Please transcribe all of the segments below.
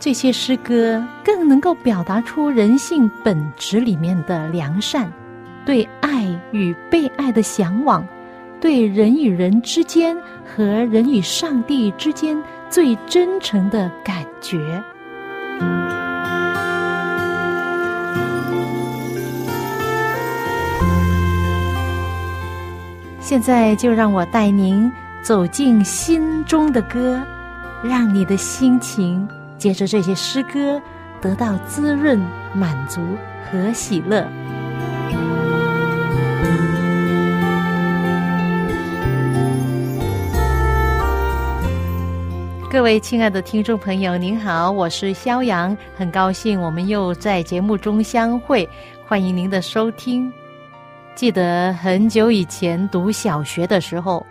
这些诗歌更能够表达出人性本质里面的良善，对爱与被爱的向往，对人与人之间和人与上帝之间最真诚的感觉。现在就让我带您走进心中的歌，让你的心情接着这些诗歌得到滋润、满足和喜乐。各位亲爱的听众朋友，您好，我是肖阳，很高兴我们又在节目中相会，欢迎您的收听。记得很久以前读小学的时候，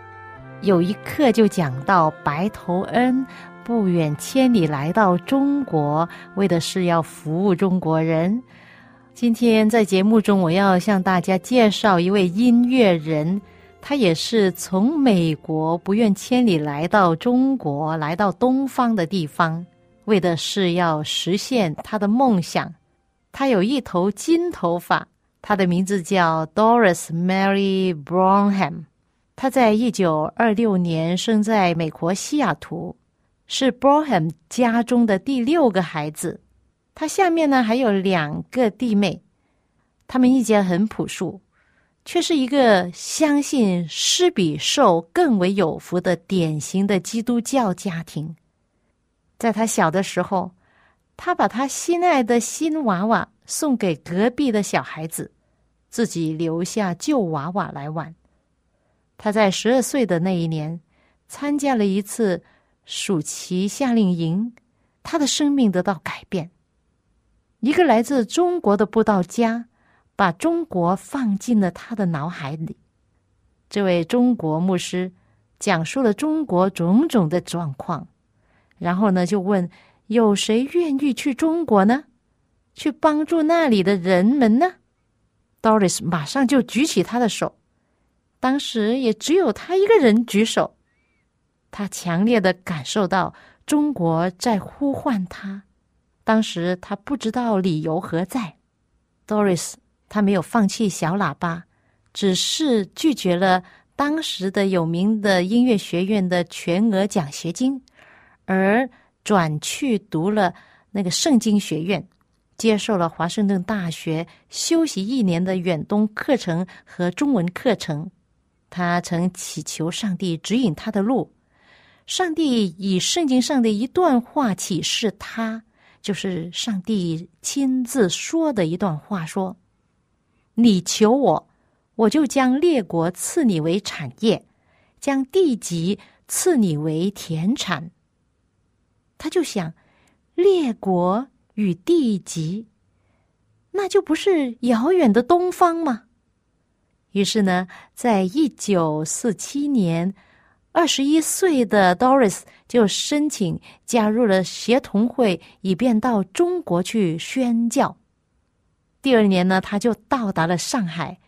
有一课就讲到白头恩不远千里来到中国，为的是要服务中国人。今天在节目中，我要向大家介绍一位音乐人，他也是从美国不远千里来到中国，来到东方的地方，为的是要实现他的梦想。他有一头金头发，他的名字叫 Doris Marie Brougham。 他在1926年生在美国西雅图，是 Brougham 家中的第6个孩子。他下面呢还有2个弟妹，他们一家很朴素，却是一个相信施比受更为有福的典型的基督教家庭。在他小的时候，他把他心爱的新娃娃送给隔壁的小孩子，自己留下旧娃娃来玩。他在12岁的那一年参加了一次暑期夏令营，他的生命得到改变。一个来自中国的布道家把中国放进了他的脑海里。这位中国牧师讲述了中国种种的状况，然后呢就问，有谁愿意去中国呢？去帮助那里的人们呢？ Doris 马上就举起他的手，当时也只有他一个人举手。他强烈地感受到中国在呼唤他，当时他不知道理由何在。 Doris 他没有放弃小喇叭，只是拒绝了当时的有名的音乐学院的全额奖学金，而转去读了那个圣经学院，接受了华盛顿大学休息1年的远东课程和中文课程。他曾祈求上帝指引他的路，上帝以圣经上的一段话启示他，就是上帝亲自说的一段话，说，你求我，我就将列国赐你为产业，将地极赐你为田产。他就想，列国与地极，那就不是遥远的东方吗？于是呢，在1947年21岁的 Doris 就申请加入了协同会，以便到中国去宣教。第2年呢，他就到达了上海，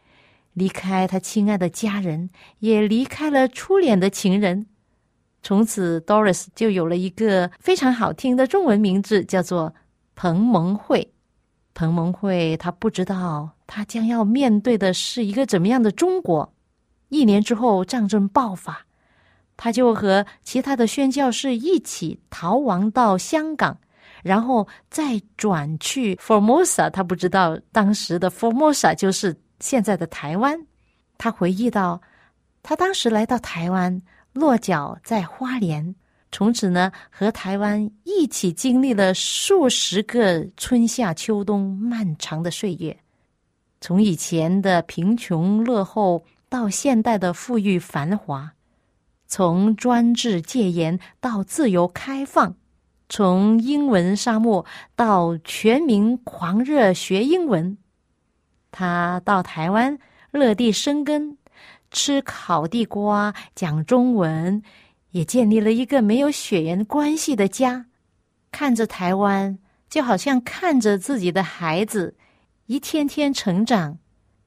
离开他亲爱的家人，也离开了初恋的情人。从此 Doris 就有了一个非常好听的中文名字，叫做彭蒙慧。彭蒙慧他不知道他将要面对的是一个怎么样的中国。1年之后，战争爆发，他就和其他的宣教士一起逃亡到香港，然后再转去 Formosa。 他不知道当时的 Formosa 就是现在的台湾。他回忆到，他当时来到台湾，落脚在花莲，从此呢和台湾一起经历了数十个春夏秋冬漫长的岁月，从以前的贫穷落后到现代的富裕繁华，从专制戒严到自由开放，从英文沙漠到全民狂热学英文。他到台湾落地生根，吃烤地瓜，讲中文，也建立了一个没有血缘关系的家。看着台湾，就好像看着自己的孩子一天天成长，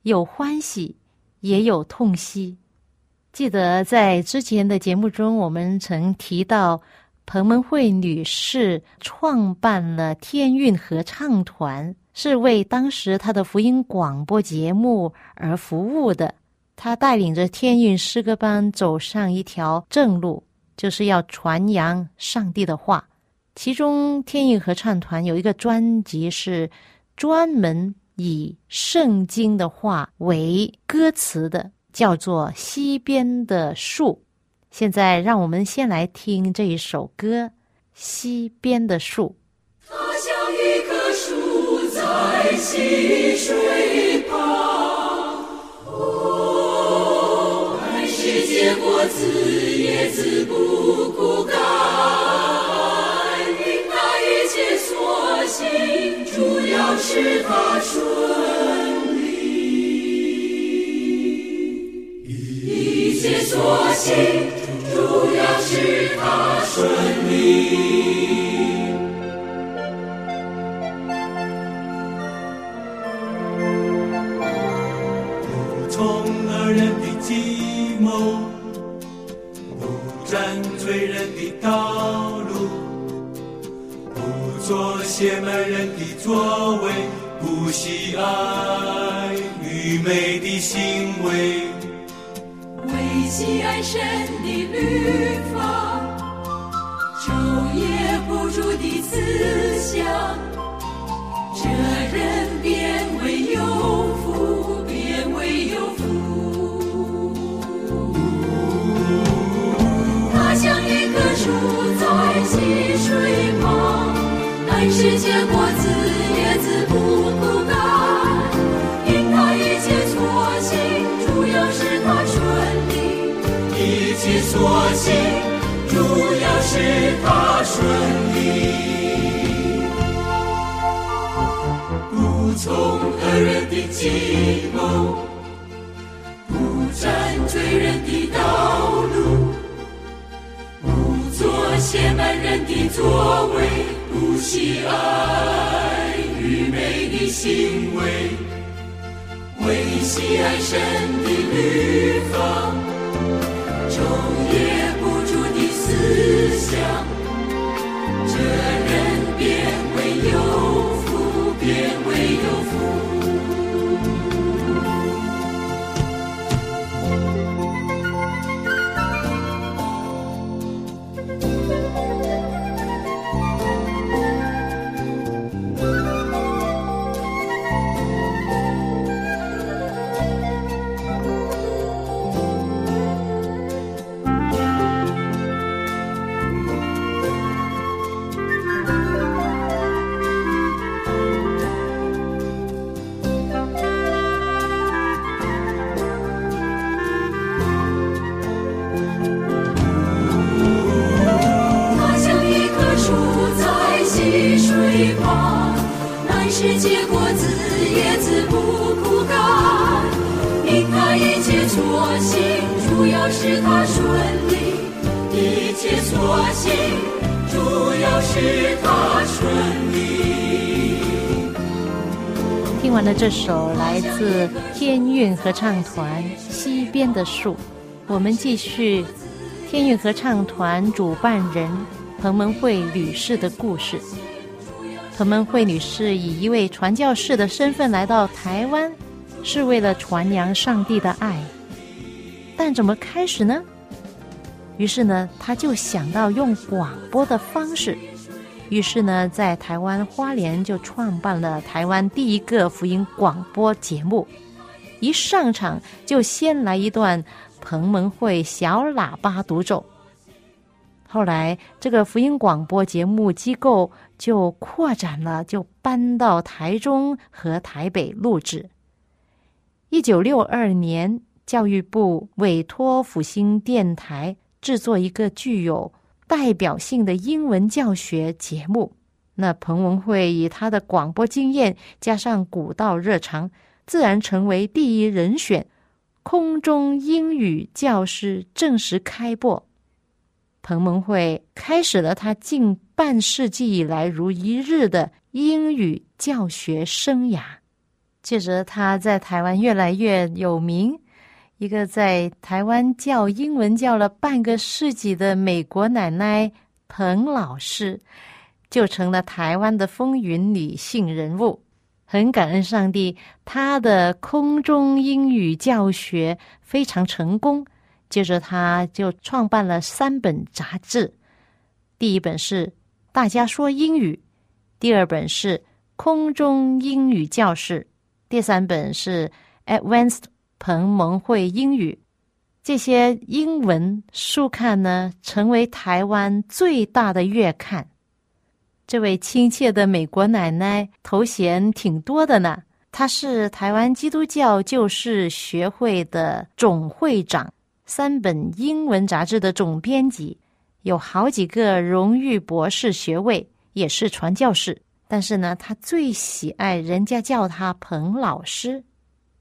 有欢喜也有痛惜。记得在之前的节目中，我们曾提到彭蒙惠女士创办了天韵合唱团，是为当时她的福音广播节目而服务的。她带领着天韵诗歌班走上一条正路，就是要传扬上帝的话。其中天韵合唱团有一个专辑是专门以圣经的话为歌词的，叫做《溪边的树》。现在让我们先来听这一首歌《溪边的树》。它像一棵树在溪水旁，哦，爱是结果子，也自不枯干。所幸主要是他顺利，一切所幸主要是他顺利。不从恶人的计谋，不占罪人的道路，做邪门人的作为，不喜爱愚昧的行为，唯喜爱神的律法，昼夜不住的思想，这人变为有福，变为有福。他像一棵树在溪水旁，但是结果子，也子不枯干，因他一切所行，主要是他顺利，一切所行，主要是他顺利。不从恶人的计谋，不占罪人的道路，不做邪门人的作为，不喜爱愚昧的行为，唯喜爱神的律法，昼夜不住的思想，这人变为有福，变为有福。这首来自天韵合唱团《溪边的树》。我们继续天韵合唱团主办人彭蒙惠女士的故事。彭蒙惠女士以一位传教士的身份来到台湾，是为了传扬上帝的爱。但怎么开始呢？于是呢，她就想到用广播的方式。于是呢，在台湾花莲就创办了台湾第一个福音广播节目。一上场就先来一段彭蒙惠小喇叭独奏。后来这个福音广播节目机构就扩展了，就搬到台中和台北录制。1962年，教育部委托复兴电台制作一个具有代表性的英文教学节目。那彭文慧以他的广播经验加上古道热肠，自然成为第一人选。空中英语教师正式开播，彭文慧开始了他近半世纪以来如一日的英语教学生涯。借着他在台湾越来越有名，一个在台湾教英文教了半个世纪的美国奶奶彭老师，就成了台湾的风云女性人物。很感恩上帝，他的空中英语教学非常成功。接着他就创办了3本杂志，第一本是《大家说英语》，第2本是《空中英语教室》，第3本是《Advanced 彭文慧英语》。这些英文书刊呢，成为台湾最大的月刊。这位亲切的美国奶奶头衔挺多的呢，她是台湾基督教救世学会的总会长，3本英文杂志的总编辑，有好几个荣誉博士学位，也是传教士。但是呢，她最喜爱人家叫她彭老师，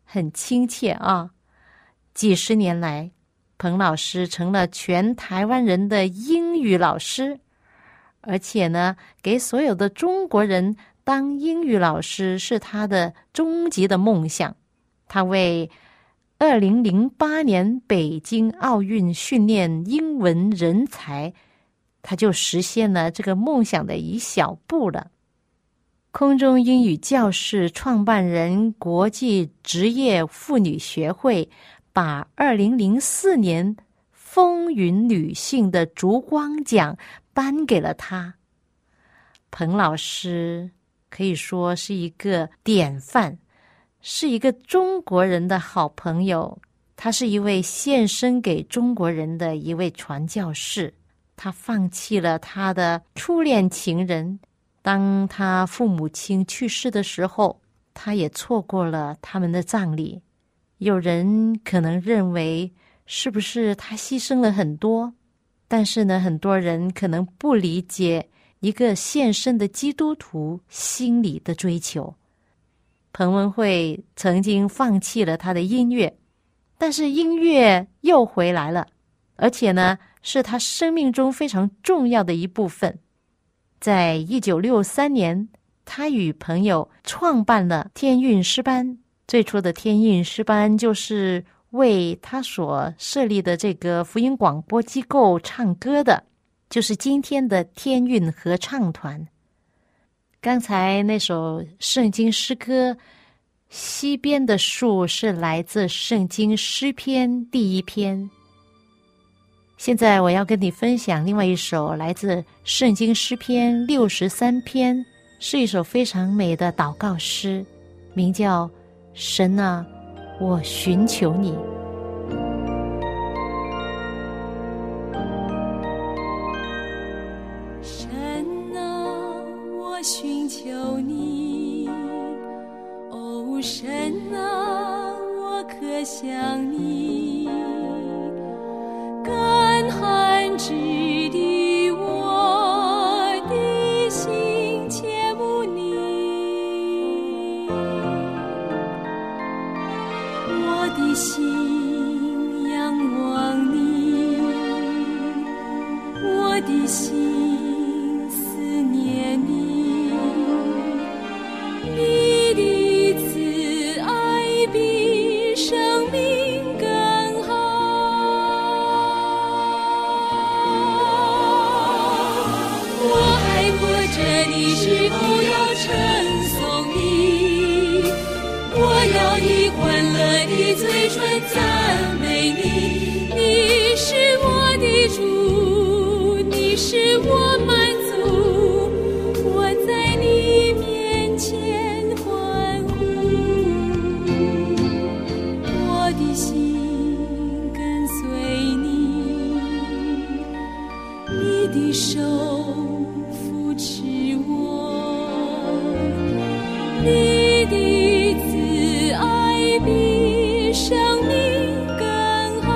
很亲切啊。几十年来，彭老师成了全台湾人的英语老师，而且呢，给所有的中国人当英语老师是他的终极的梦想。他为2008年北京奥运训练英文人才，他就实现了这个梦想的一小步了。空中英语教室创办人国际职业妇女学会把2004年风云女性的烛光奖颁给了他。彭老师可以说是一个典范，是一个中国人的好朋友，他是一位献身给中国人的一位传教士。他放弃了他的初恋情人，当他父母亲去世的时候，他也错过了他们的葬礼。有人可能认为是不是他牺牲了很多，但是呢，很多人可能不理解一个献身的基督徒心理的追求。彭文慧曾经放弃了他的音乐，但是音乐又回来了，而且呢，是他生命中非常重要的一部分。在1963年，他与朋友创办了天韵诗班。最初的天韵诗班就是为他所设立的这个福音广播机构唱歌的，就是今天的天韵合唱团。刚才那首圣经诗歌《溪边的树》是来自圣经诗篇第1篇。现在我要跟你分享另外一首来自圣经诗篇63篇，是一首非常美的祷告诗，名叫《神啊，我寻求你》。神啊，我寻求你，哦，神啊，我可想你，干旱之地我的心切慕你，我的心仰望你，我的心思念你，你的慈爱比生命更好。我还活着的时候要称颂你，我要以欢乐的嘴唇赞美你，你是我的主，你是我满足，我在你面前欢呼，我的心跟随你，你的手扶持我，你的慈爱比生命更好。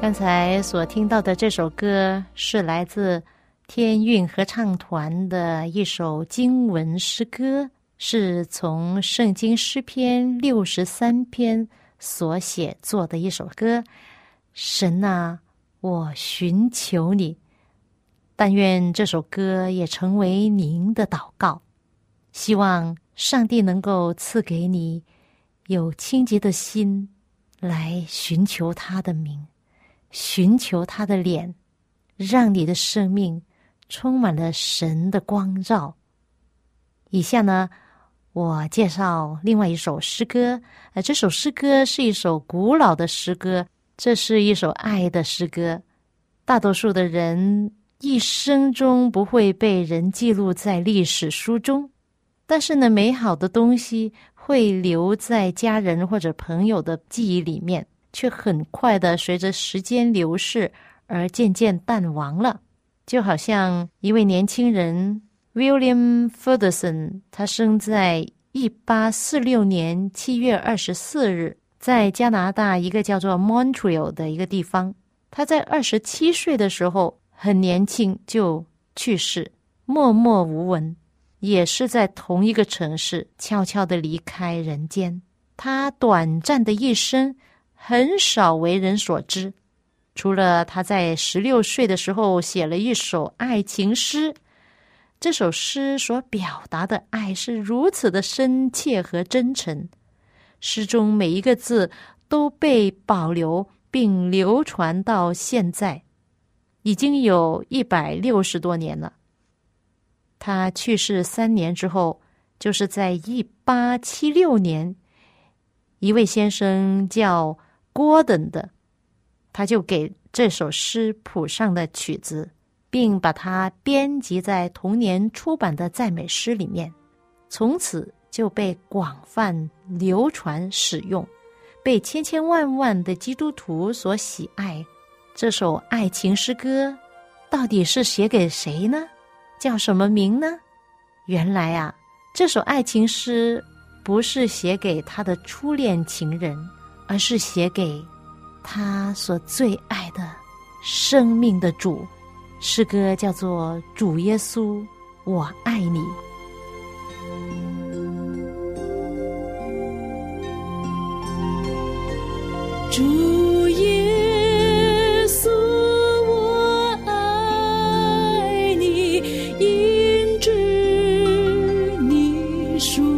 刚才所听到的这首歌是来自天韵合唱团的一首经文诗歌，是从圣经诗篇63篇所写作的一首歌。神啊，我寻求你，但愿这首歌也成为您的祷告，希望上帝能够赐给你有清洁的心来寻求他的名，寻求他的脸，让你的生命充满了神的光照。以下呢，我介绍另外一首诗歌。这首诗歌是一首古老的诗歌，这是一首爱的诗歌。大多数的人一生中不会被人记录在历史书中，但是呢，美好的东西会留在家人或者朋友的记忆里面，却很快的随着时间流逝而渐渐淡忘了。就好像一位年轻人 William Ferguson， 他生在1846年7月24日，在加拿大一个叫做 Montreal 的一个地方。他在27岁的时候，很年轻就去世，默默无闻，也是在同一个城市悄悄地离开人间。他短暂的一生很少为人所知，除了他在16岁的时候写了一首爱情诗，这首诗所表达的爱是如此的深切和真诚，诗中每一个字都被保留并流传到现在，已经有160多年了。他去世3年之后，就是在1876年，一位先生叫Gordon 的，他就给这首诗谱上的曲子，并把它编辑在同年出版的赞美诗里面，从此就被广泛流传使用，被千千万万的基督徒所喜爱。这首爱情诗歌到底是写给谁呢？叫什么名呢？原来啊，这首爱情诗不是写给他的初恋情人，而是写给他所最爱的生命的主。诗歌叫做《主耶稣，我爱你》。主耶稣，我爱你，因知你属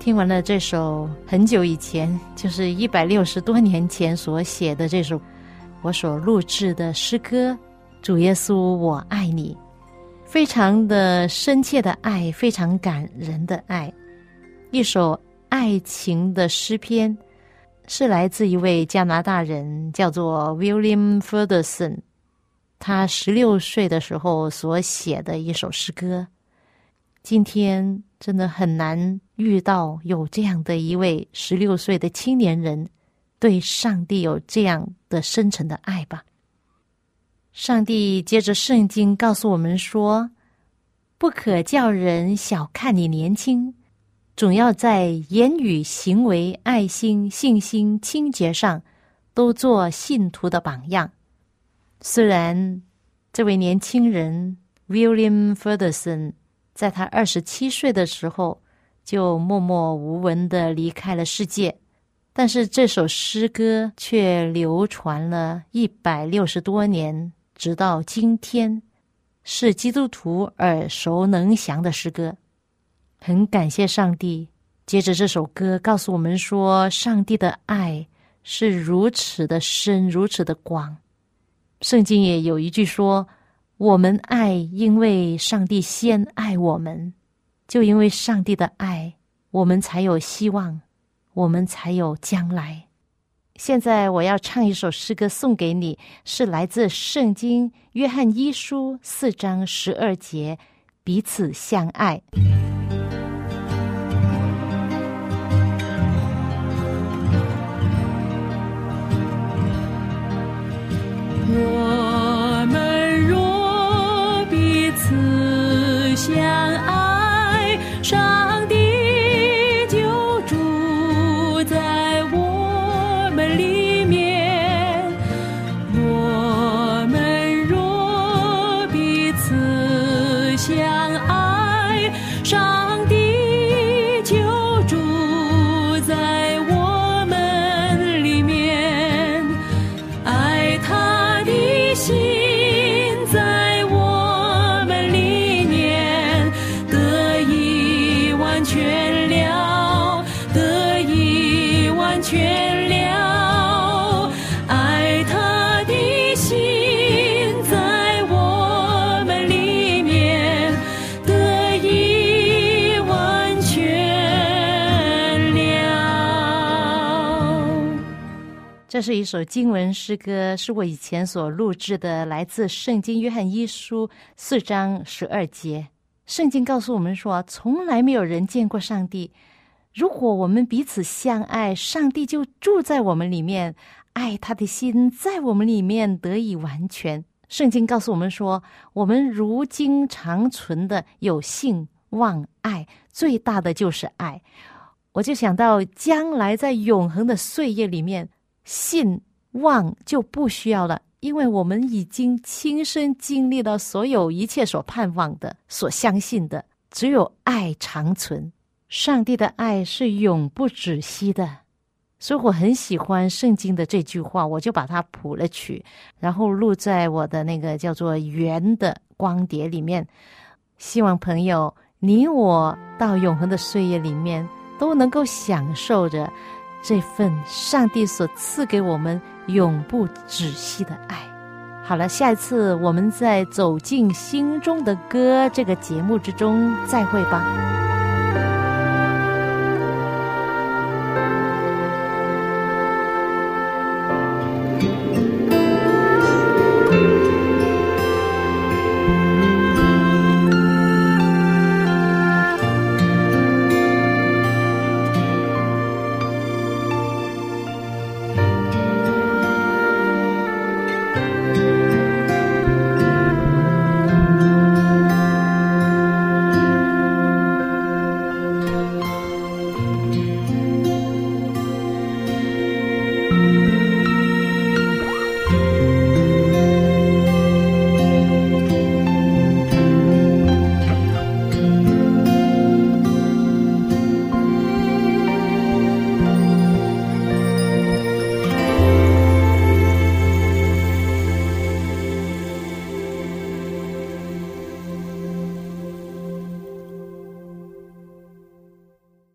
听完了这首很久以前，就是160多年前所写的这首我所录制的诗歌《主耶稣我爱你》，非常的深切的爱，非常感人的爱，一首爱情的诗篇，是来自一位加拿大人叫做 William Ferguson， 他16岁的时候所写的一首诗歌。今天真的很难遇到有这样的一位16岁的青年人，对上帝有这样的深沉的爱吧。上帝接着圣经告诉我们说，不可叫人小看你年轻，总要在言语、行为、爱心、信心、清洁上都做信徒的榜样。虽然这位年轻人 William Ferguson 在他27岁的时候就默默无闻地离开了世界，但是这首诗歌却流传了160多年，直到今天，是基督徒耳熟能详的诗歌。很感谢上帝，接着这首歌告诉我们说，上帝的爱是如此的深，如此的广。圣经也有一句说，我们爱，因为上帝先爱我们。就因为上帝的爱，我们才有希望，我们才有将来。现在我要唱一首诗歌送给你，是来自圣经约翰一书4章12节，彼此相爱。我们若彼此相爱，上帝就住在我们里面。我们若彼此相爱，上这是一首经文诗歌，是我以前所录制的，来自圣经约翰一书4章12节。圣经告诉我们说，从来没有人见过上帝。如果我们彼此相爱，上帝就住在我们里面，爱他的心在我们里面得以完全。圣经告诉我们说，我们如今常存的有性、望、爱，最大的就是爱。我就想到将来在永恒的岁月里面，信望就不需要了，因为我们已经亲身经历了所有一切所盼望的、所相信的，只有爱长存。上帝的爱是永不止息的，所以我很喜欢圣经的这句话，我就把它谱了曲，然后录在我的那个叫做圆的光碟里面。希望朋友，你我到永恒的岁月里面，都能够享受着这份上帝所赐给我们永不止息的爱。好了，下一次我们在走进心中的歌这个节目之中再会吧。